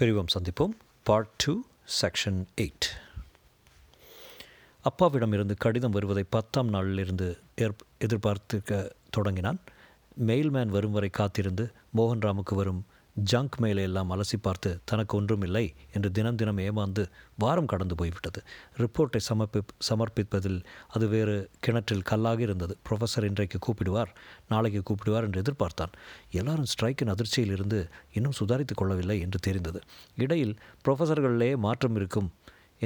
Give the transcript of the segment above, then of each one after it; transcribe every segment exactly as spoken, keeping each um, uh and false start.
பிரிவம் சந்திப்போம். Part two, section eight. அப்பாவிடம் இருந்து கடிதம் வருவதை பத்தாம் நாளிலிருந்து ஏற் எதிர்பார்த்துக்க தொடங்கினான். மெயில்மேன் வரும் வரை காத்திருந்து மோகன்ராமுக்கு வரும் ஜங்க் மேலே எல்லாம் அலசி பார்த்து தனக்கு ஒன்றுமில்லை என்று தினம் தினம் ஏமாந்து வாரம் கடந்து போய்விட்டது. ரிப்போர்ட்டை சமர்ப்பி சமர்ப்பிப்பதில் அது வேறு கிணற்றில் கல்லாக இருந்தது. ப்ரொஃபஸர் இன்றைக்கு கூப்பிடுவார், நாளைக்கு கூப்பிடுவார் என்று எதிர்பார்த்தான். எல்லாரும் ஸ்ட்ரைக்கின் அதிர்ச்சியில் இருந்து இன்னும் சுதாரித்து கொள்ளவில்லை என்று தெரிந்தது. இடையில் ப்ரொஃபஸர்களிலே மாற்றம் இருக்கும்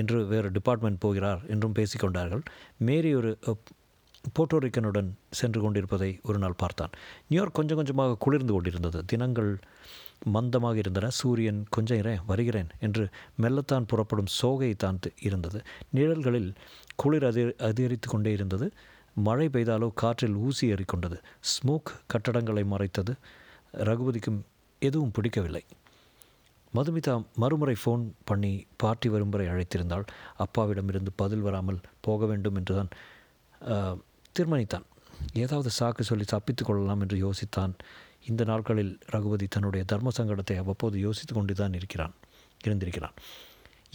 என்று வேறு டிபார்ட்மெண்ட் போகிறார் என்றும் பேசிக்கொண்டார்கள். மேரி ஒரு போட்டோரிக்கனுடன் சென்று கொண்டிருப்பதை ஒரு நாள் பார்த்தான். நியூயார்க் கொஞ்சம் கொஞ்சமாக குளிர்ந்து கொண்டிருந்தது. தினங்கள் மந்தமாக இருந்தன. சூரியன் கொஞ்சம் வருகிறேன் என்று மெல்லத்தான் புறப்படும் சோகை தான் இருந்தது. நிழல்களில் குளிர் அதிர் அதிகரித்து கொண்டே இருந்தது. மழை பெய்தாலோ காற்றில் ஊசி ஏறிக்கொண்டது. ஸ்மோக் கட்டடங்களை மறைத்தது. ரகுபதிக்கும் எதுவும் பிடிக்கவில்லை. மதுமிதா மறுமுறை ஃபோன் பண்ணி பார்ட்டி வரும் வரை அழைத்திருந்தாள். அப்பாவிடமிருந்து பதில் வராமல் போக வேண்டும் என்றுதான் தீர்மானித்தான். ஏதாவது சாக்கு சொல்லி தப்பித்து கொள்ளலாம் என்று யோசித்தான். இந்த நாட்களில் ரகுபதி தன்னுடைய தர்ம சங்கடத்தை அவ்வப்போது யோசித்து கொண்டு தான் இருக்கிறான் இருந்திருக்கிறான்.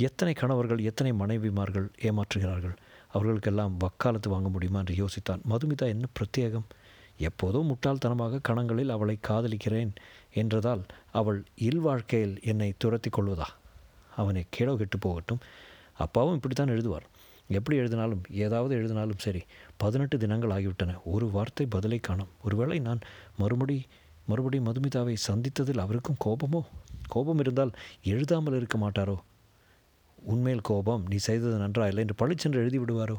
எத்தனை கணவர்கள், எத்தனை மனைவிமார்கள் ஏமாற்றுகிறார்கள், அவர்களுக்கெல்லாம் வக்காலத்து வாங்க முடியுமா என்று யோசித்தான். மதுமிதா என்ன பிரத்யேகம்? எப்போதோ முட்டாள்தனமாக கணங்களில் அவளை காதலிக்கிறேன் என்றதால் அவள் இல்வாழ்க்கையில் என்னை துரத்தி கொள்வதா? அவனை கேடோ கெட்டு போகட்டும். அப்பாவும் இப்படித்தான் எழுதுவார். எப்படி எழுதினாலும் ஏதாவது எழுதினாலும் சரி. பதினெட்டு தினங்கள் ஆகிவிட்டன. ஒரு வார்த்தை பதிலை காணோம். ஒருவேளை நான் மறுபடி மறுபடி மதுமிதாவை சந்தித்ததில் அவருக்கும் கோபமோ? கோபம் இருந்தால் எழுதாமல் இருக்க மாட்டாரோ? உண்மையில் கோபம், நீ செய்தது நன்றாயில்லை என்று பழிச்சென்று எழுதி விடுவாரோ?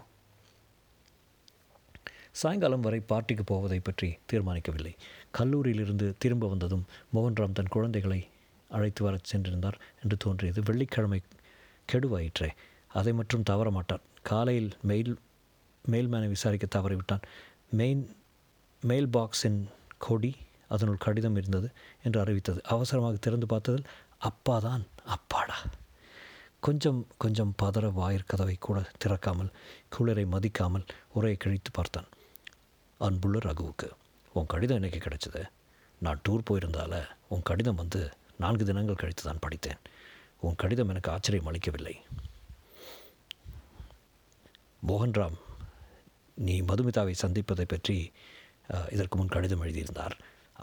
சாயங்காலம் வரை பார்ட்டிக்கு போவதை பற்றி தீர்மானிக்கவில்லை. கல்லூரியிலிருந்து திரும்ப வந்ததும் மோகன்ராம் தன் குழந்தைகளை அழைத்து வர சென்றிருந்தார் என்று தோன்றியது. வெள்ளிக்கிழமை கெடுவாயிற்றே, அதை மட்டும் தவற மாட்டான். காலையில் மெயில் மெயில்மேனை விசாரிக்க தவறிவிட்டான். மெயின் மெயில் பாக்ஸின் கொடி, அதனுள் கடிதம் இருந்தது என்று அறிவித்தது. அவசரமாக திறந்து பார்த்ததில் அப்பா தான். அப்பாடா! கொஞ்சம் கொஞ்சம் பதற வாயிற்கதவை கூட திறக்காமல், குளிரை மதிக்காமல் உரையை கிழித்து பார்த்தான். அன்புள்ள ரகுவுக்கு, உன் கடிதம் எனக்கு கிடைச்சது. நான் டூர் போயிருந்தால உன் கடிதம் வந்து நான்கு தினங்கள் கழித்து தான் படித்தேன். உன் கடிதம் எனக்கு ஆச்சரியம் அளிக்கவில்லை. மோகன்ராம், நீ மதுமிதாவை சந்திப்பதை பற்றி இதற்கு முன் கடிதம் எழுதியிருந்தார்.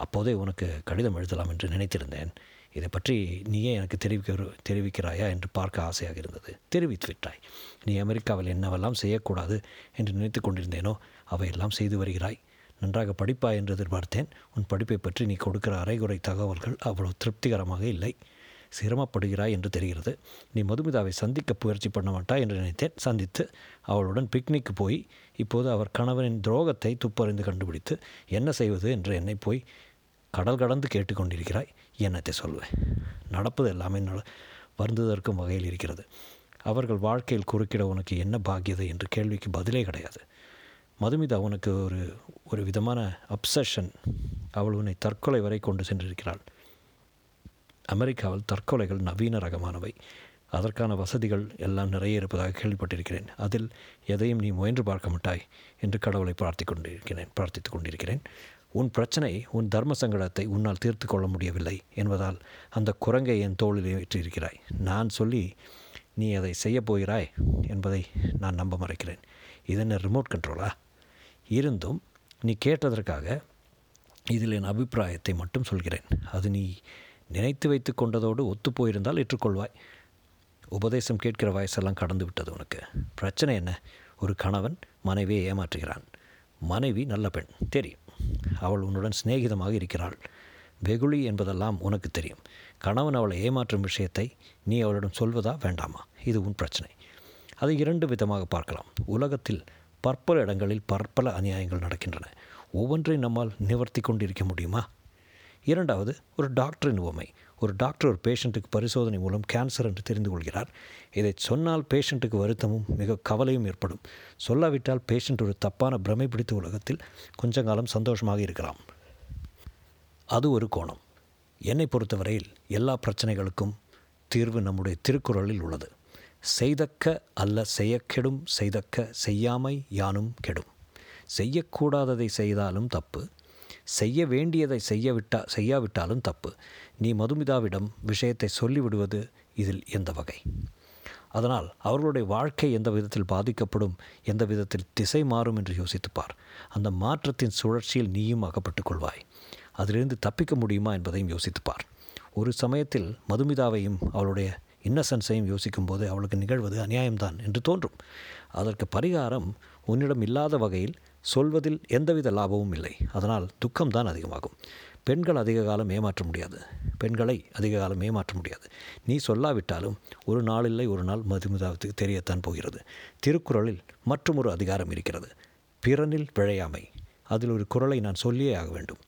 அப்போதே உனக்கு கடிதம் எழுதலாம் என்று நினைத்திருந்தேன். இதை பற்றி நீயே எனக்கு தெரிவிக்க தெரிவிக்கிறாயா என்று பார்க்க ஆசையாக இருந்தது. தெரிவித்து விட்டாய். நீ அமெரிக்காவில் என்னவெல்லாம் செய்யக்கூடாது என்று நினைத்து கொண்டிருந்தேனோ அவையெல்லாம் செய்து வருகிறாய். நன்றாக படிப்பாய் என்று எதிர்பார்த்தேன். உன் படிப்பை பற்றி நீ கொடுக்கிற அரைகுறை தகவல்கள் அவ்வளவு திருப்திகரமாக இல்லை. சிரமப்படுகிறாய் என்று தெரிகிறது. நீ மதுமிதாவை சந்திக்க முயற்சி பண்ண மாட்டாய் என்று நினைத்தேன். சந்தித்து அவளுடன் பிக்னிக்கு போய் இப்போது அவர் கணவனின் துரோகத்தை துப்பறிந்து கண்டுபிடித்து என்ன செய்வது என்று என்னை போய் கடல் கடந்து கேட்டுக்கொண்டிருக்கிறாய். என்னத்தை சொல்வேன்? நடப்பது எல்லாமே நட வருந்துதற்கும் வகையில் இருக்கிறது. அவர்கள் வாழ்க்கையில் குறுக்கிட உனக்கு என்ன பாக்கியது என்று கேள்விக்கு பதிலே கிடையாது. மதுமிதா உனக்கு ஒரு ஒரு விதமான அப்சஷன். அவள் உன்னை தற்கொலை வரை கொண்டு சென்றிருக்கிறாள். அமெரிக்காவில் தற்கொலைகள் நவீன ரகமானவை. அதற்கான வசதிகள் எல்லாம் நிறைய இருப்பதாக கேள்விப்பட்டிருக்கிறேன். அதில் எதையும் நீ முயன்று பார்க்க மாட்டாய் என்று கடவுளை பிரார்த்தி கொண்டிருக்கிறேன் பிரார்த்தித்து கொண்டிருக்கிறேன். உன் பிரச்சனை, உன் தர்ம சங்கடத்தை உன்னால் தீர்த்து கொள்ள முடியவில்லை என்பதால் அந்த குரங்கை என் தோளில் ஏற்றிருக்கிறாய். நான் சொல்லி நீ அதை செய்யப்போகிறாய் என்பதை நான் நம்ப மறைக்கிறேன். இதென்ன ரிமோட் கண்ட்ரோலா? இருந்தும் நீ கேட்டதற்காக இதில் என் அபிப்பிராயத்தை மட்டும் சொல்கிறேன். அது நீ நினைத்து வைத்து கொண்டதோடு ஒத்துப்போயிருந்தால் ஏற்றுக்கொள்வாய். உபதேசம் கேட்கிற வயசெல்லாம் கடந்து விட்டது உனக்கு. பிரச்சனை என்ன? ஒரு கணவன் மனைவியை ஏமாற்றுகிறான். மனைவி நல்ல பெண், தெரியும். அவள் உன்னுடன் சிநேகிதமாக இருக்கிறாள். வெகுளி என்பதெல்லாம் உனக்கு தெரியும். கணவன் அவளை ஏமாற்றும் விஷயத்தை நீ அவளிடம் சொல்வதா வேண்டாமா? இது உன் பிரச்சனை. அதை இரண்டு விதமாக பார்க்கலாம். உலகத்தில் பற்பல இடங்களில் பற்பல அநியாயங்கள் நடக்கின்றன. ஒவ்வொன்றையும் நம்மால் நிவர்த்தி கொண்டிருக்க முடியுமா? இரண்டாவது, ஒரு டாக்டரின் உவமை. ஒரு டாக்டர் ஒரு பேஷண்ட்டுக்கு பரிசோதனை மூலம் கேன்சர் என்று தெரிந்து கொள்கிறார். இதை சொன்னால் பேஷண்ட்டுக்கு வருத்தமும் மிக கவலையும் ஏற்படும். சொல்லாவிட்டால் பேஷண்ட் ஒரு தப்பான பிரமை பிடித்த உலகத்தில் கொஞ்ச காலம் சந்தோஷமாக இருக்கலாம். அது ஒரு கோணம். என்னை பொறுத்தவரையில் எல்லா பிரச்சனைகளுக்கும் தீர்வு நம்முடைய திருக்குறளில் உள்ளது. செய்தக்க அல்ல செய்யக்கெடும், செய்தக்க செய்யாமை யானும் கெடும். செய்யக்கூடாததை செய்தாலும் தப்பு, செய்ய வேண்டியதை செய்யவிட்டா செய்யாவிட்டாலும் தப்பு. நீ மதுமிதாவிடம் விஷயத்தை சொல்லிவிடுவது இதில் எந்த வகை? அதனால் அவர்களுடைய வாழ்க்கை எந்த விதத்தில் பாதிக்கப்படும், எந்த விதத்தில் திசை மாறும் என்று யோசித்துப்பார். அந்த மாற்றத்தின் சுழற்சியில் நீயும் அகப்பட்டுக் கொள்வாய். அதிலிருந்து தப்பிக்க முடியுமா என்பதையும் யோசித்துப்பார். ஒரு சமயத்தில் மதுமிதாவையும் அவளுடைய இன்னசென்ஸையும் யோசிக்கும்போது அவளுக்கு நிகழ்வது அநியாயம்தான் என்று தோன்றும். அதற்கு பரிகாரம் உன்னிடம் இல்லாத வகையில் சொல்வதில் எந்தவித லாபமும் இல்லை. அதனால் துக்கம்தான் அதிகமாகும். பெண்கள் அதிக காலம் ஏமாற்ற முடியாது. பெண்களை அதிக காலம் ஏமாற்ற முடியாது. நீ சொல்லாவிட்டாலும் ஒரு நாள் இல்லை ஒரு நாள் மதுமிதாவுக்கு தெரியத்தான் போகிறது. திருக்குறளில் மற்றும் ஒரு அதிகாரம் இருக்கிறது, பிறனில் விழையாமை. அதில் ஒரு குறளை நான் சொல்லியே ஆக வேண்டும்.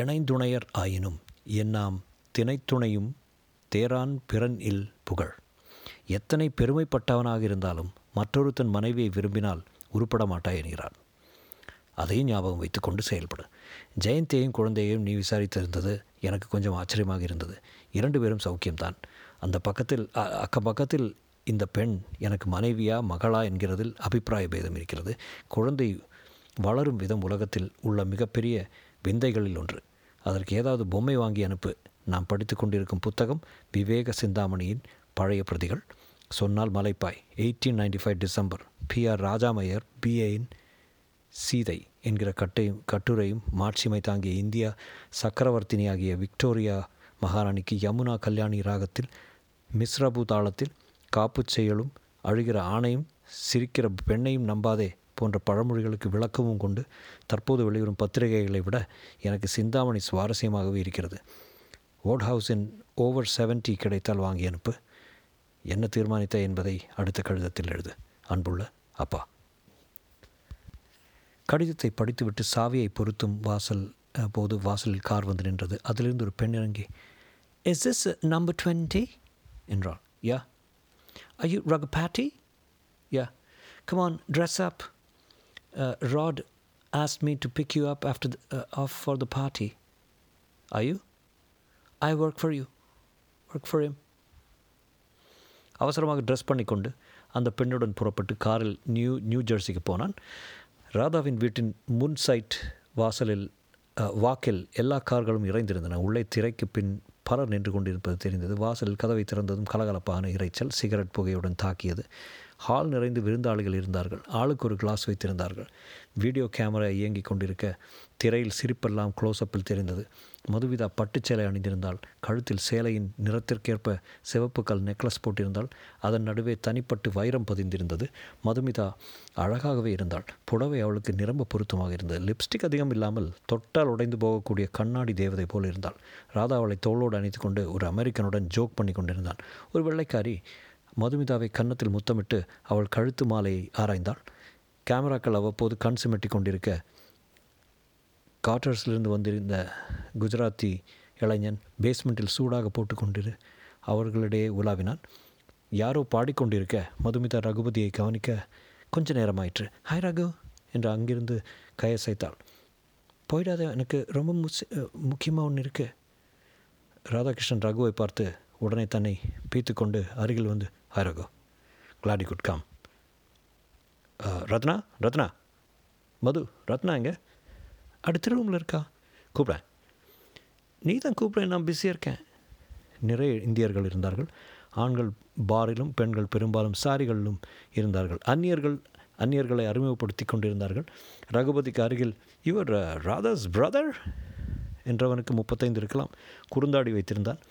இணைந்துணையர் ஆயினும் என்னாம் தினைத்துணையும் தேரான் பிறன் இல் புகழ். எத்தனை பெருமைப்பட்டவனாக இருந்தாலும் மற்றொரு தன் மனைவியை விரும்பினால் உருப்பட மாட்டாய் என்கிறான். அதையும் ஞாபகம் வைத்துக்கொண்டு செயல்படு. ஜெயந்தியையும் குழந்தையையும் நீ விசாரித்திருந்தது எனக்கு கொஞ்சம் ஆச்சரியமாக இருந்தது. இரண்டு பேரும் சௌக்கியம்தான். அந்த பக்கத்தில் அக்கம் பக்கத்தில் இந்த பெண் எனக்கு மனைவியா மகளா என்கிறதில் அபிப்பிராய பேதம் இருக்கிறது. குழந்தை வளரும் விதம் உலகத்தில் உள்ள மிகப்பெரிய விந்தைகளில் ஒன்று. அதற்கு ஏதாவது பொம்மை வாங்கி அனுப்பு. நாம் படித்து கொண்டிருக்கும் புத்தகம் விவேக சிந்தாமணியின் பழைய பிரதிகள். சொன்னால் மலைப்பாய். Eighteen ninety five December B R ராஜாமையர் பிஏயின் சீதை என்கிற கட்டையும் கட்டுரையும் மாட்சிமை தாங்கிய இந்தியா சக்கரவர்த்தினியாகிய விக்டோரியா மகாராணிக்கு யமுனா கல்யாணி ராகத்தில் மிஸ்ரபு தாளத்தில் காப்புச் செயலும் அழுகிற ஆணையும் சிரிக்கிற பெண்ணையும் நம்பாதே போன்ற பழமொழிகளுக்கு விளக்கமும் கொண்டு தற்போது வெளிவரும் பத்திரிகைகளை விட எனக்கு சிந்தாமணி சுவாரஸ்யமாகவே இருக்கிறது. ஓட்ஹவுஸின் ஓவர் செவன்டி கிடைத்தால் வாங்கி அனுப்பு. என்ன தீர்மானித்த என்பதை அடுத்த கடிதத்தில் எழுது. அன்புள்ள அப்பா. கடிதத்தை படித்துவிட்டு சாவியை பொருத்தும் வாசல் போது வாசலில் கார் வந்து நின்றது. அதிலிருந்து ஒரு பெண் இறங்கி இஸ் திஸ் நம்பர் டுவெண்ட்டி என்றாள். யா I you ரகுபாட்டி? Yeah come on dress up. Rod ask me to big you up after of for the party. I you I work for you work for him. அவசரமாக dress பண்ணிக்கொண்டு அந்த பெண்ணுடன் புறப்பட்டு காரில் new new ஜெர்சிக்கு போனான். ராதாவின் வீட்டின் முன் சைட் வாசலில் வாக்கில் எல்லா கார்களும் இறைந்திருந்தன. உள்ளே திரைக்கு பின் பலர் நின்று கொண்டிருப்பது தெரிந்தது. வாசலில் கதவை திறந்ததும் கலகலப்பான இறைச்சல் சிகரெட் புகையுடன் தாக்கியது. ஹால் நிறைந்து விருந்தாளிகள் இருந்தார்கள். ஆளுக்கு ஒரு கிளாஸ் வைத்திருந்தார்கள். வீடியோ கேமரா இயங்கிக் கொண்டிருக்க திரையில் சிரிப்பெல்லாம் க்ளோஸ்அப்பில் தெரிந்தது. மதுவிதா பட்டுச்சேலை அணிந்திருந்தால், கழுத்தில் சேலையின் நிறத்திற்கேற்ப சிவப்பு கல் நெக்லஸ் போட்டிருந்தால், அதன் நடுவே தனிப்பட்டு வைரம் பதிந்திருந்தது. மதுமிதா அழகாகவே இருந்தாள். புடவை அவளுக்கு நிரம்ப பொருத்தமாக இருந்தது. லிப்ஸ்டிக் அதிகம் இல்லாமல் தொட்டால் உடைந்து போகக்கூடிய கண்ணாடி தேவதை போல் இருந்தாள். ராதா அவளை தோளோடு அணித்து கொண்டு ஒரு அமெரிக்கனுடன் ஜோக் பண்ணி கொண்டிருந்தான். ஒரு வெள்ளைக்காரி மதுமிதாவை கன்னத்தில் முத்தமிட்டு அவள் கழுத்து மாலையை ஆராய்ந்தாள். கேமராக்கள் அவ்வப்போது கண் சிமிட்டி கொண்டிருக்க காட்டர்ஸ்லிருந்து வந்திருந்த குஜராத்தி இளைஞன் பேஸ்மெண்ட்டில் சூடாக போட்டு கொண்டு அவர்களிடையே உலாவினான். யாரோ பாடிக்கொண்டிருக்க மதுமிதா ரகுபதியை கவனிக்க கொஞ்ச நேரமாயிற்று. ஹாய் ரகு என்று அங்கிருந்து கையசைத்தாள். போயிடாத, எனக்கு ரொம்ப முக்கியமாக ஒன்று இருக்குது. ராதாகிருஷ்ணன் ரகுவை பார்த்து உடனே தன்னை பீத்து கொண்டு அருகில் வந்து hi Raghu, glad you could come. Ratna Ratna Madhu Ratna எங்க? அடுத்த ரூமில் இருக்கா? கூப்பிடேன். நீ தான் கூப்பிடேன், நான் பிஸியாக இருக்கேன். நிறைய இந்தியர்கள் இருந்தார்கள். ஆண்கள் பாரிலும் பெண்கள் பெரும்பாலும் சாரிகளிலும் இருந்தார்கள். அந்நியர்கள் அந்நியர்களை அறிமுகப்படுத்தி கொண்டிருந்தார்கள். ரகுபதிக்கு அருகில் யுவர் ராதாஸ் பிரதர் என்றவனுக்கு முப்பத்தைந்து இருக்கலாம். குறுந்தாடி வைத்திருந்தான்.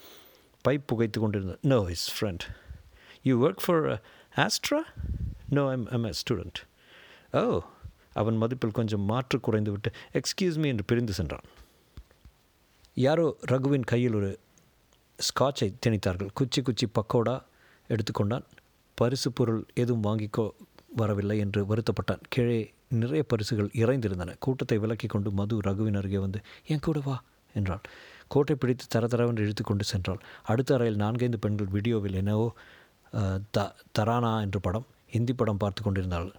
பைப் புகைத்து கொண்டிருந்தான். No is friend. You work for Astra? No I'm I'm a student. Oh, அவன் மதிப்பில் கொஞ்சம் மாற்று குறைந்துவிட்டு எக்ஸ்கியூஸ் மீ என்று பிரிந்து சென்றான். யாரோ ரகுவின் கையில் ஒரு ஸ்காட்சை திணித்தார்கள். குச்சி குச்சி பக்கோடா எடுத்துக்கொண்டான். பரிசு பொருள் எதுவும் வாங்கிக்கோ வரவில்லை என்று வருத்தப்பட்டான். கீழே நிறைய பரிசுகள் இறைந்திருந்தன. கூட்டத்தை விலக்கி கொண்டு மது ரகுவின் அருகே வந்து என் கூட வா என்றாள். கோட்டை பிடித்து தர தரவென்று இழுத்து கொண்டு சென்றாள். அடுத்த அறையில் நான்கைந்து பெண்கள் வீடியோவில் என்னவோ த தரானா என்று படம் இந்தி படம் பார்த்து கொண்டிருந்தார்கள்.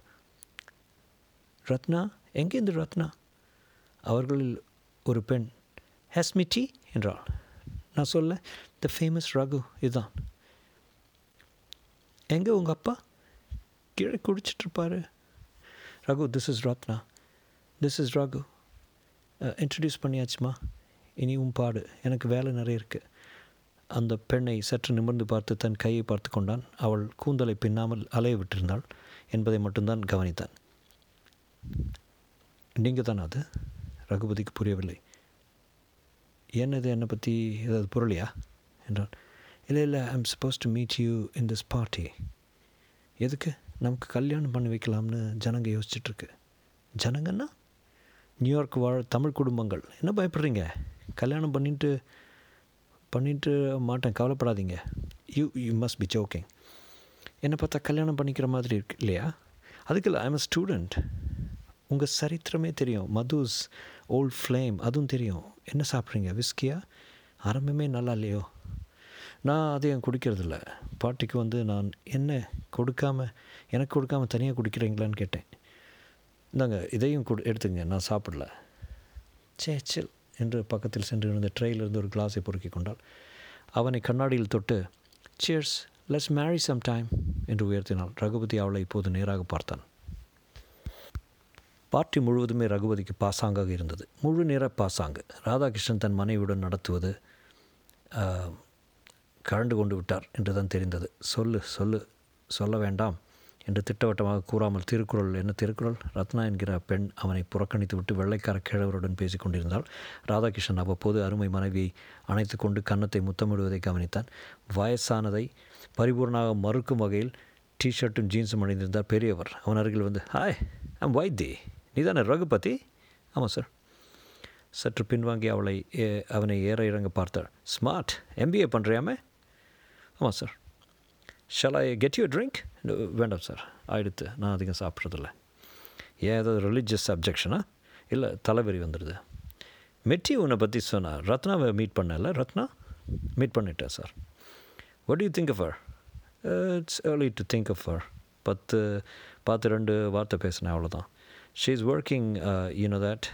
ரத்னா எங்கேருந்து ரத்னா? அவர்களில் ஒரு பெண் ஹஸ்மிட்டி என்றாள். நான் சொல்ல த ஃபேமஸ் ரகு இதுதான். எங்கே உங்கள் அப்பா? கீழே குடிச்சிட்ருப்பார். Raghu, this is Ratna. This is Raghu. Introduce பண்ணியாச்சுமா, இனியும் பாடு, எனக்கு வேலை நிறைய இருக்குது. அந்த பெண்ணை சற்று நிமிர்ந்து பார்த்து தன் கையை பார்த்து கொண்டான். அவள் கூந்தலை பின்னாமல் அலைய விட்டிருந்தாள் என்பதை மட்டும்தான் கவனித்தான். நீங்கள் தானே அது? ரகுபதிக்கு புரியவில்லை. என்னது, என்னை பற்றி ஏதாவது புரளியா என்றான். இல்லை இல்லை I am suppose to meet you in this party. எதுக்கு? நமக்கு கல்யாணம் பண்ணி வைக்கலாம்னு ஜனங்க யோசிச்சுட்ருக்கு. ஜனங்கன்னா நியூயார்க் வாழ் தமிழ் குடும்பங்கள். என்ன பயப்படுறீங்க? கல்யாணம் பண்ணிட்டு பண்ணிட்டு மாட்டேன், கவலைப்படாதீங்க. You you must be joking. என்னை பார்த்தா கல்யாணம் பண்ணிக்கிற மாதிரி இருக்கு இல்லையா? அதுக்கு இல்லை, ஐ எம் அ ஸ்டூடெண்ட். உங்கள் சரித்திரமே தெரியும், மதுஸ் ஓல்ட் ஃப்ளேம் அதுவும் தெரியும். என்ன சாப்பிட்றீங்க? விஸ்கியா? ஆரம்பமே நல்லா இல்லையோ? நான் அதை என் குடிக்கிறதில்ல. பாட்டிக்கு வந்து நான் என்ன கொடுக்காமல் எனக்கு கொடுக்காமல் தனியாக குடிக்கிறீங்களான்னு கேட்டேன். இந்தாங்க இதையும் கொடு எடுத்துங்க, நான் சாப்பிடல. சே சில் என்று பக்கத்தில் சென்று இருந்த ட்ரெயிலிருந்து ஒரு கிளாஸை பொறுக்கி கொண்டாள். அவனை கண்ணாடியில் தொட்டு cheers let's marry some time என்று உயர்த்தினாள். ரகுபதி அவளை இப்போது நேராக பார்த்தான். பார்ட்டி முழுவதுமே ரகுபதிக்கு பாசாங்காக இருந்தது, முழு நேர பாசாங்கு. ராதாகிருஷ்ணன் தன் மனைவியுடன் நடத்துவது கலந்து கொண்டு விட்டார் என்று தான் தெரிந்தது. சொல்லு சொல்லு சொல்ல வேண்டாம் என்று திட்டவட்டமாக கூறாமல் திருக்குறள், என்ன திருக்குறள், ரத்னா என்கிற பெண் அவனை புறக்கணித்து விட்டு வெள்ளைக்கார கிழவருடன் பேசி கொண்டிருந்தாள். ராதாகிருஷ்ணன் அவ்வப்போது அருமை மனைவியை அணைத்து கொண்டு கன்னத்தை முத்தமிடுவதை கவனித்தான். வயசானதை பரிபூர்ணமாக மறுக்கும் வகையில் டிஷர்ட்டும் ஜீன்ஸும் அணிந்திருந்தார் பெரியவர். அவன் அருகில் வந்து, ஹாய் ஐம் வைத்தி, நீ தானே ரகுபதி? ஆமாம் சார். சற்று பின்வாங்கி அவளை அவனை ஏற இறங்க பார்த்தாள். ஸ்மார்ட், எம்பிஏ பண்ணுறியாமே? ஆமாம் sir. Shall I get you drink? வேண்டாம் சார், ஆயிடுத்து, நான் அதிகம் சாப்பிட்றதில்ல. ஏன், ஏதாவது ரிலீஜியஸ் அப்ஜெக்ஷனா? இல்லை, தலைவரி வந்துடுது. மெட்டி உன்னை பற்றி சொன்னால், ரத்னாவை மீட் பண்ணல? ரத்னா மீட் பண்ணிட்டேன் sir. What you think of her? It's early to think of her. பத்து பார்த்து ரெண்டு வார்த்தை பேசினேன், அவ்வளோதான். She is working, you know that.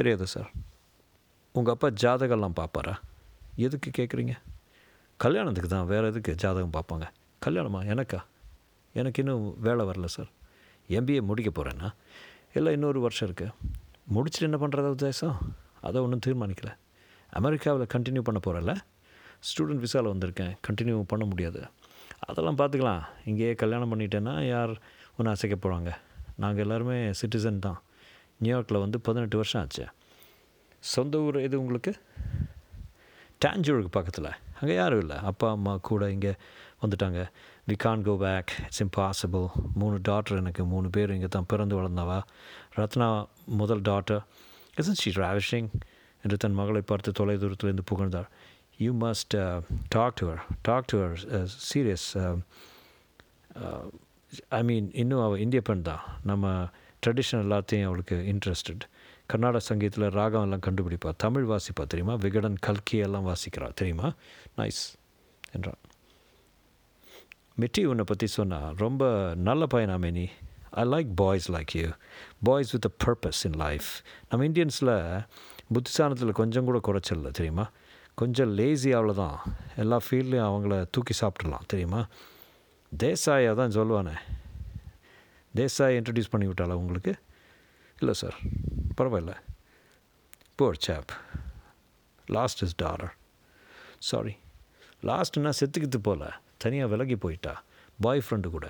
தெரியாது சார். உங்கள் அப்பா ஜாதகம்லாம் பார்ப்பாரா? எதுக்கு கேட்குறீங்க? கல்யாணத்துக்கு தான், வேறு எதுக்கு ஜாதகம் பார்ப்பாங்க? கல்யாணமா? எனக்கா? எனக்கு இன்னும் வேலை வரல சார். எம்பிஏ முடிக்க போகிறேன்னா இல்லை, இன்னொரு வருஷம் இருக்குது. முடிச்சுட்டு என்ன பண்ணுறதா உத்தேசம்? அதை ஒன்றும் தீர்மானிக்கல. அமெரிக்காவில் கண்டினியூ பண்ண போகிறல்ல? ஸ்டூடெண்ட் விசாவில் வந்திருக்கேன், கண்டினியூ பண்ண முடியாது. அதெல்லாம் பார்த்துக்கலாம். இங்கேயே கல்யாணம் பண்ணிட்டேன்னா யார் ஒன்று அசைக்க போகிறாங்க? நாங்கள் எல்லாருமே சிட்டிசன் தான். நியூயார்க்கில் வந்து பதினெட்டு வருஷம் ஆச்சு. சொந்த ஊர் எது உங்களுக்கு? டாஞ்சூருக்கு பக்கத்தில். அங்கே யாரும் இல்லை, அப்பா அம்மா கூட இங்கே வந்துட்டாங்க. We can go back, it's impossible. மூணு டாட்டர் எனக்கு, மூணு பேர் இங்கே தான் பிறந்து வளர்ந்தவா. ரத்னா முதல் டாட்டர். இஸ்ன்ட் ஷீ ராவிஷிங் என்று தன் மகளை பார்த்து தொலை தூரத்திலிருந்து புகழ்ந்தாள். You must talk to her, talk to her serious. I mean, இன்னும் அவள் இந்திய பெண் தான். நம்ம ட்ரெடிஷ்னல் எல்லாத்தையும் அவளுக்கு இன்ட்ரெஸ்டட். கர்நாடக சங்கீதத்தில் ராகம் எல்லாம் கண்டுபிடிப்பாள். தமிழ் வாசிப்பாள் தெரியுமா, விகடன் கல்கி எல்லாம் வாசிக்கிறாள் தெரியுமா. நைஸ் என்றான். மிட்டி உன்னை பற்றி சொன்னால், ரொம்ப நல்ல பையனாமே நீ. I like boys like you, boys with a purpose in life. நம்ம இந்தியன்ஸில் புத்திசானத்தில் கொஞ்சம் கூட குறைச்சல தெரியுமா, கொஞ்சம் லேசி அவ்வளோதான். எல்லா ஃபீல்ட்லேயும் அவங்கள தூக்கி சாப்பிட்றலாம் தெரியுமா. தேசாயாக தான் சொல்லுவானே, தேசாயை இன்ட்ரடியூஸ் பண்ணி விட்டாளா உங்களுக்கு? இல்லை சார். பரவாயில்ல. Poor chap, lost his daughter. Sorry, லாஸ்ட்னா செத்துக்கிட்டு போகல, தனியாக விலகி போயிட்டா பாய் ஃப்ரெண்டு கூட.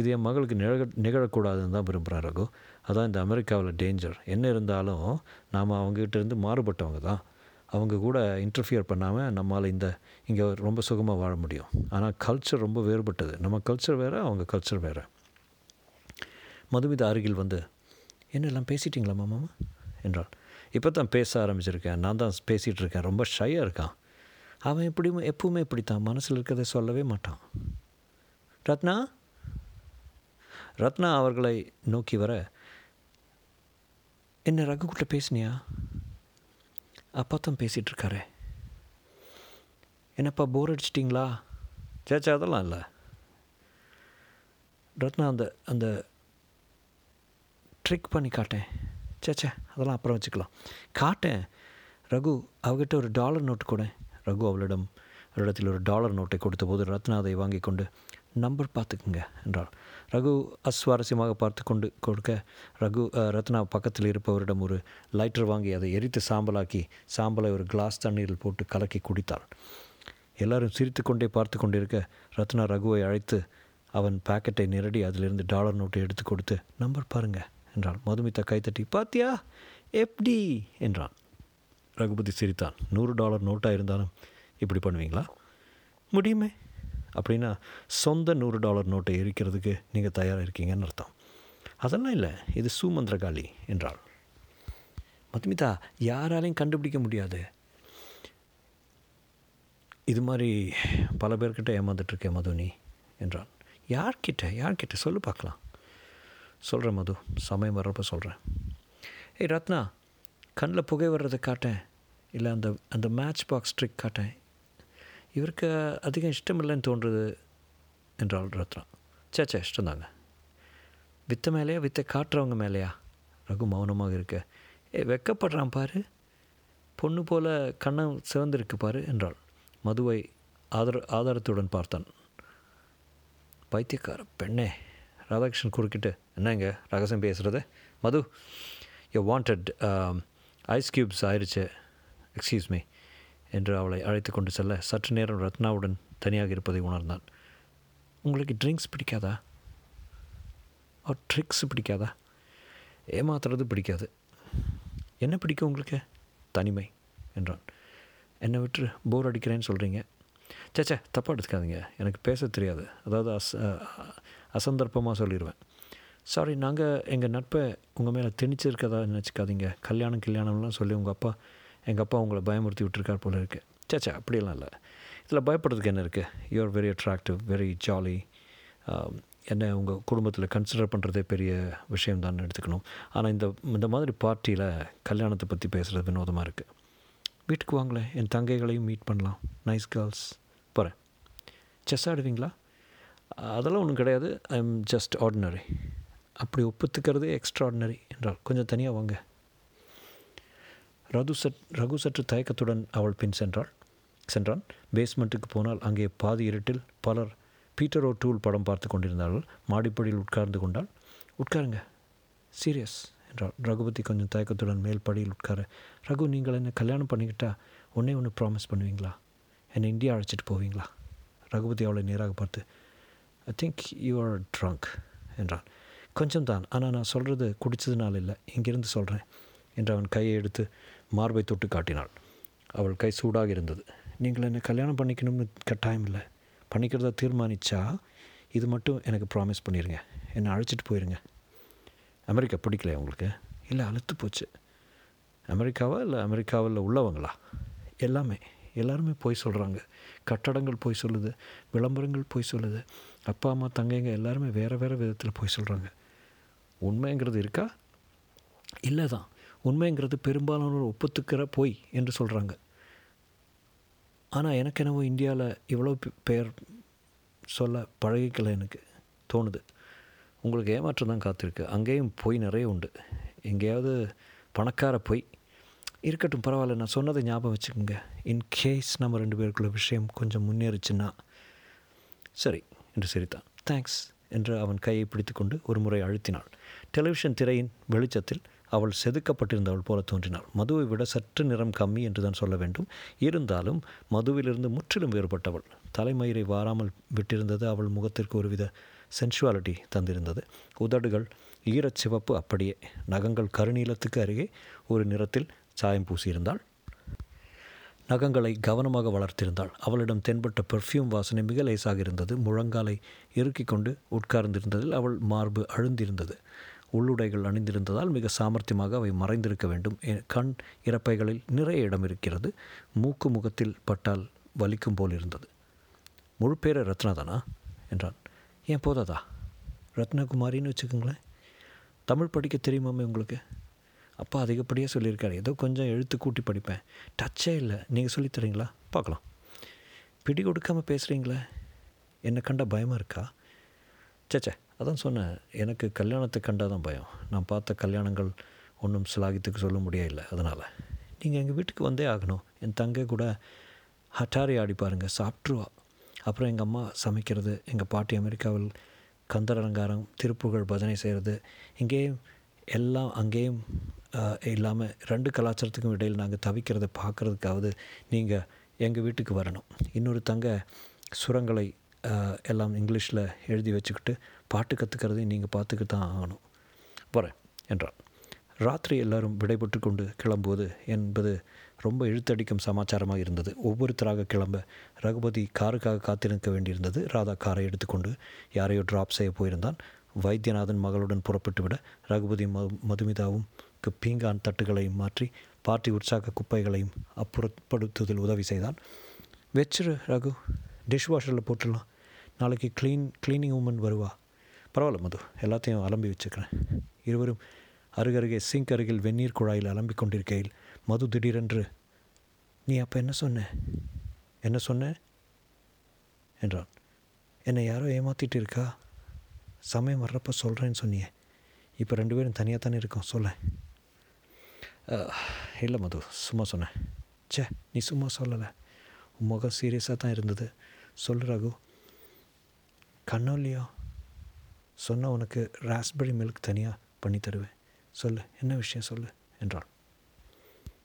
இது என் மகளுக்கு நிகழ நிகழக்கூடாதுன்னு தான் விரும்புகிறேன் ரகு. அதான் இந்த அமெரிக்காவில் டேஞ்சர். என்ன இருந்தாலும் நாம் அவங்ககிட்டேருந்து மாறுபட்டவங்க தான். அவங்க கூட இன்டர்ஃபியர் பண்ணாமல் நம்மளால் இந்த இங்கே ரொம்ப சுகமாக வாழ முடியும். ஆனால் கல்ச்சர் ரொம்ப வேறுபட்டது. நம்ம கல்ச்சர் வேறு, அவங்க கல்ச்சர் வேறு. மதுமிதா அருகில் வந்து, என்ன எல்லாம் பேசிட்டிங்களா மாமா என்றாள். இப்போ தான் பேச ஆரம்பிச்சிருக்கேன், நான் தான் பேசிகிட்டு இருக்கேன். ரொம்ப ஷையாக இருக்கான் அவன். எப்படியும் எப்பவுமே இப்படி தான், மனசில் இருக்கிறத சொல்லவே மாட்டான். ரத்னா ரத்னா அவர்களை நோக்கி வர, என்ன ரகுக்கிட்ட பேசினியா? அப்பா தான் பேசிகிட்டு இருக்காரே. என்னப்பா போர் அடிச்சிட்டிங்களா? சேச்சா அதெல்லாம் இல்லை. ரத்னா அந்த அந்த ட்ரிக் பண்ணி காட்டேன். சேச்சே அதெல்லாம் அப்புறம் வச்சுக்கலாம். காட்டேன் ரகு, அவகிட்ட ஒரு டாலர் நோட்டு கூட. ரகு அவளிடம் ஒரு இடத்தில் ஒரு டாலர் நோட்டை கொடுத்தபோது ரத்னா அதை வாங்கி கொண்டு, நம்பர் பார்த்துக்குங்க என்றாள். ரகு அஸ்வாரஸ்யமாக பார்த்து கொண்டு கொடுக்க ரகு ரத்னா பக்கத்தில் இருப்பவரிடம் ஒரு லைட்டர் வாங்கி அதை எரித்து சாம்பலாக்கி சாம்பலை ஒரு கிளாஸ் தண்ணீரில் போட்டு கலக்கி குடித்தாள். எல்லாரும் சிரித்து கொண்டே பார்த்து கொண்டிருக்க ரத்னா ரகுவை அழைத்து அவன் பாக்கெட்டை நிரடி அதிலிருந்து டாலர் நோட்டை எடுத்து கொடுத்து நம்பர் பாருங்கள் என்றான். மதுமிதா கைத்தட்டி பாத்தியா எப்படி என்றான். ரகுபதி சிரித்தான். நூறு டாலர் நோட்டாக இருந்தாலும் இப்படி பண்ணுவீங்களா? முடியுமே. அப்படின்னா சொந்த நூறு டாலர் நோட்டை எரிக்கிறதுக்கு நீங்கள் தயாராக இருக்கீங்கன்னு அர்த்தம். அதெல்லாம் இல்லை, இது சூமந்திரகாளி என்றாள். மதுமிதா யாராலையும் கண்டுபிடிக்க முடியாது. இது மாதிரி பல பேர்கிட்ட ஏமாந்துட்டுருக்கேன் மதுனி என்றான். யார்கிட்ட யார்கிட்ட சொல்லு பார்க்கலாம். சொல்கிறேன் மது, சமயம் வர்றப்ப சொல்கிறேன். ஏய் ரத்னா, கண்ணில் புகை வர்றதை காட்டேன், இல்லை அந்த அந்த மேட்ச் பாக்ஸ் ட்ரிக் காட்டேன். இவருக்கு அதிகம் இஷ்டம் இல்லைன்னு தோன்றுறது என்றாள் ரத்னா. சேச்சா இஷ்டந்தாங்க. வித்த மேலேயா வித்தை காட்டுறவங்க மேலேயா? ரகு மௌனமாக இருக்க. ஏ வெக்கப்படுறான் பாரு, பொண்ணு போல் கண்ணம் சிவந்திருக்கு பாரு என்றாள். மதுவை ஆதார ஆதாரத்துடன் பார்த்தான். பைத்தியக்கார பெண்ணே. ராதாகிருஷ்ணன் குறுக்கிட்டு, என்னங்க ரகசியம் பேசுகிறது? Madhu you wanted, ice cubes ஆயிடுச்சு, எக்ஸ்கியூஸ் மீ என்று அவளை அழைத்து கொண்டு செல்ல சற்று நேரம் ரத்னாவுடன் தனியாக இருப்பதை உணர்ந்தான். உங்களுக்கு ட்ரிங்க்ஸ் பிடிக்காதா? ஆ ட்ரிக்ஸ் பிடிக்காதா? ஏமாத்துறது பிடிக்காது. என்ன பிடிக்கும் உங்களுக்கு? தனிமை என்றான். என்னை விட்டு போர் அடிக்கிறேன்னு சொல்கிறீங்க. சேச்சே தப்பாக எடுத்துக்காதீங்க, எனக்கு பேச தெரியாது, அதாவது அஸ் அசந்தர்ப்பமாக சொல்லிடுவேன். சாரி, நாங்கள் எங்கள் நட்பை உங்கள் மேலே திணிச்சிருக்கதா நினச்சிக்காதீங்க. கல்யாணம் கல்யாணம்லாம் சொல்லி உங்கள் அப்பா எங்கள் அப்பா உங்களை பயமுறுத்தி விட்டுருக்கார் போல இருக்குது. சேச்சே அப்படியெல்லாம் இல்லை, இதில் பயப்படுறதுக்கு என்ன இருக்குது? You are very attractive, very jolly. என்ன உங்கள் குடும்பத்தில் கன்சிடர் பண்ணுறதே பெரிய விஷயம்தான் எடுத்துக்கணும். ஆனால் இந்த இந்த மாதிரி பார்ட்டியில் கல்யாணத்தை பற்றி பேசுகிறது வினோதமாக இருக்குது. வீட்டுக்கு வாங்களேன், என் தங்கைகளையும் மீட் பண்ணலாம். Nice girls. போகிறேன். செஸ் ஆடுவீங்களா? அதெல்லாம் ஒன்றும் கிடையாது, ஐ எம் ஜஸ்ட் ஆர்டினரி. அப்படி ஒப்புத்துக்கிறது எக்ஸ்ட்ரா ஆர்டினரி என்றால் கொஞ்சம் தனியாக வாங்க. ரகு சட் ரகு சற்று தயக்கத்துடன் அவள் பின் சென்றாள் சென்றான் பேஸ்மெண்ட்டுக்கு போனால் அங்கே பாதி இருட்டில் பலர் பீட்டர் ஓ டூல் படம் பார்த்து கொண்டிருந்தார்கள். மாடிப்படியில் உட்கார்ந்து கொண்டாள். உட்காருங்க. சீரியஸ் என்றாள். ரகுபதி கொஞ்சம் தயக்கத்துடன் மேல் படியில் உட்கார ரகு, நீங்கள் என்ன கல்யாணம் பண்ணிக்கிட்டால் ஒன்றே ஒன்று ப்ராமிஸ் பண்ணுவீங்களா? என்னை இந்தியா அழைச்சிட்டு போவீங்களா? ரகுபதி அவளை நேராக பார்த்து, I think you are drunk என்றான். கொஞ்சம் தான், ஆனால் நான் சொல்கிறது குடித்ததுனால இல்லை, இங்கிருந்து சொல்கிறேன் என்று அவன் கையை எடுத்து மார்பை தொட்டு காட்டினாள். அவள் கை சூடாக இருந்தது. நீங்கள் என்னை கல்யாணம் பண்ணிக்கணும்னு கட்டாயம் இல்லை, பண்ணிக்கிறதா தீர்மானித்தா இது மட்டும் எனக்கு ப்ராமிஸ் பண்ணிடுங்க, என்னை அழைச்சிட்டு போயிடுங்க. அமெரிக்கா பிடிக்கலையா உங்களுக்கு? இல்லை, அழுத்து போச்சு. அமெரிக்காவா இல்லை அமெரிக்காவில் உள்ளவங்களா? எல்லாமே எல்லாருமே போய் சொல்கிறாங்க. கட்டடங்கள் போய் சொல்லுது, விளம்பரங்கள் போய் சொல்லுது, அப்பா அம்மா தங்கைங்க எல்லாருமே வேறு வேறு விதத்தில் போய் சொல்கிறாங்க. உண்மைங்கிறது இருக்கா? இல்லை தான், உண்மைங்கிறது பெரும்பாலானோர் ஒப்புத்துக்கிற போய் என்று சொல்கிறாங்க. ஆனால் எனக்கு என்னவோ இந்தியாவில் இவ்வளோ பெயர் சொல்ல பழகிக்கலை எனக்கு தோணுது. உங்களுக்கு ஏமாற்றம் தான் காத்திருக்கு, அங்கேயும் போய் நிறைய உண்டு. எங்கேயாவது பணக்கார போய் இருக்கட்டும், பரவாயில்ல, நான் சொன்னதை ஞாபகம் வச்சுக்கோங்க, இன்கேஸ் நம்ம ரெண்டு பேருக்குள்ள விஷயம் கொஞ்சம் முன்னேறிச்சுன்னா. சரி என்று சிரித்தான். தேங்க்ஸ் என்று அவன் கையை பிடித்து கொண்டு ஒரு முறை அழுத்தினாள். டெலிவிஷன் திரையின் வெளிச்சத்தில் அவள் செதுக்கப்பட்டிருந்தவள் போல தோன்றினாள். மதுவை விட சற்று நிறம் கம்மி என்று தான் சொல்ல வேண்டும். இருந்தாலும் மதுவிலிருந்து முற்றிலும் வேறுபட்டவள். தலைமயிரை வாராமல் விட்டிருந்தது அவள் முகத்திற்கு ஒருவித சென்சுவாலிட்டி தந்திருந்தது. உதடுகள் ஈரச்சிவப்பு அப்படியே, நகங்கள் கருநீலத்துக்கு அருகே ஒரு நிறத்தில் சாயம் பூசியிருந்தாள். நகங்களை கவனமாக வளர்த்திருந்தாள். அவளிடம் தென்பட்ட பெர்ஃப்யூம் வாசனை மிக லேசாக இருந்தது. முழங்காலை இறுக்கி கொண்டு உட்கார்ந்திருந்ததில் அவள் மார்பு அழுந்திருந்தது. உள்ளுடைகள் அணிந்திருந்ததால் மிக சாமர்த்தியமாக அவை மறைந்திருக்க வேண்டும். கண் இறப்பைகளில் நிறைய இடம் இருக்கிறது. மூக்கு முகத்தில் பட்டால் வலிக்கும் போல் இருந்தது. முழு பேரை ரத்னா தானா என்றான். ஏன் போதாதா? ரத்னகுமாரின்னு வச்சுக்கோங்களேன். தமிழ் படிக்க தெரியுமாமே உங்களுக்கு? அப்பா அதிகப்படியாக சொல்லியிருக்காரு, ஏதோ கொஞ்சம் எழுத்து கூட்டி படிப்பேன், டச்சே இல்லை. நீங்கள் சொல்லித்தரீங்களா? பார்க்கலாம். பிடி கொடுக்காமல் பேசுகிறீங்களே, என்னை கண்டா பயமாக இருக்கா? சேச்சே அதான் சொன்னேன், எனக்கு கல்யாணத்தை கண்டால் தான் பயம். நான் பார்த்த கல்யாணங்கள் ஒன்றும் சிலாகித்துக்கு சொல்ல முடியல. அதனால் நீங்கள் எங்கள் வீட்டுக்கு வந்தே ஆகணும். என் தங்கை கூட ஹட்டாரி ஆடி பாருங்கள், சாப்பிட்ருவா. அப்புறம் எங்கள் அம்மா சமைக்கிறது, எங்கள் பாட்டி அமெரிக்காவில் கந்தர் அலங்காரம், திருப்புகழ், பஜனை செய்கிறது, இங்கேயும் எல்லாம் அங்கேயும் இல்லாமல் ரெண்டு கலாச்சாரத்துக்கும் இடையில் நாங்கள் தவிக்கிறத பார்க்குறதுக்காவது நீங்கள் எங்கள் வீட்டுக்கு வரணும். இன்னொரு தங்க சுரங்களை எல்லாம் இங்கிலீஷில் எழுதி வச்சுக்கிட்டு பாட்டு கற்றுக்கிறதையும் நீங்கள் பார்த்துக்கு தான் ஆகணும். வரேன் என்றார். ராத்திரி எல்லோரும் விடைபெற்று கொண்டு கிளம்புவது என்பது ரொம்ப இழுத்தடிக்கும் சமாச்சாரமாக இருந்தது. ஒவ்வொருத்தராக கிளம்ப ரகுபதி காருக்காக காத்திருக்க வேண்டியிருந்தது. ராதா காரை எடுத்துக்கொண்டு யாரையோ ட்ராப் செய்ய போயிருந்தான். வைத்தியநாதன் மகளுடன் புறப்பட்டு விட ரகுபதி ம மதுமிதாவும் பீங்கான் தட்டுகளையும் மாற்றி பார்ட்டி உற்சாக குப்பைகளையும் அப்புறப்படுத்துவதில் உதவி செய்தான். வச்சிரு ரகு, டிஷ் வாஷரில் போட்டுடலாம். நாளைக்கு க்ளீன் க்ளீனிங் உமன் வருவா. பரவாயில்ல மது, எல்லாத்தையும் அலம்பி வச்சுக்கிறேன். இருவரும் அருகருகே சிங்க் அருகில் வெந்நீர் குழாயில் அலம்பிக் கொண்டிருக்கையில் மது திடீரென்று, நீ அப்போ என்ன சொன்ன என்ன சொன்ன என்றான். என்னை யாரோ ஏமாற்றிட்டு இருக்கா, சமயம் வர்றப்போ சொல்கிறேன்னு சொன்னியே, இப்போ ரெண்டு பேரும் தனியாக தானே இருக்கோம் சொல்ல. இல்லை மது, சும்மா சொன்னேன். சே, நீ சும்மா சொல்லலை, உன் முகம் சீரியஸாக தான் இருந்தது. சொல்லு ரகு. கண்ணோ இல்லையோ, சொன்னால் உனக்கு ராஸ்பெரி மில்க் தனியாக பண்ணி தருவேன். சொல்லு, என்ன விஷயம் சொல்லு என்றாள்.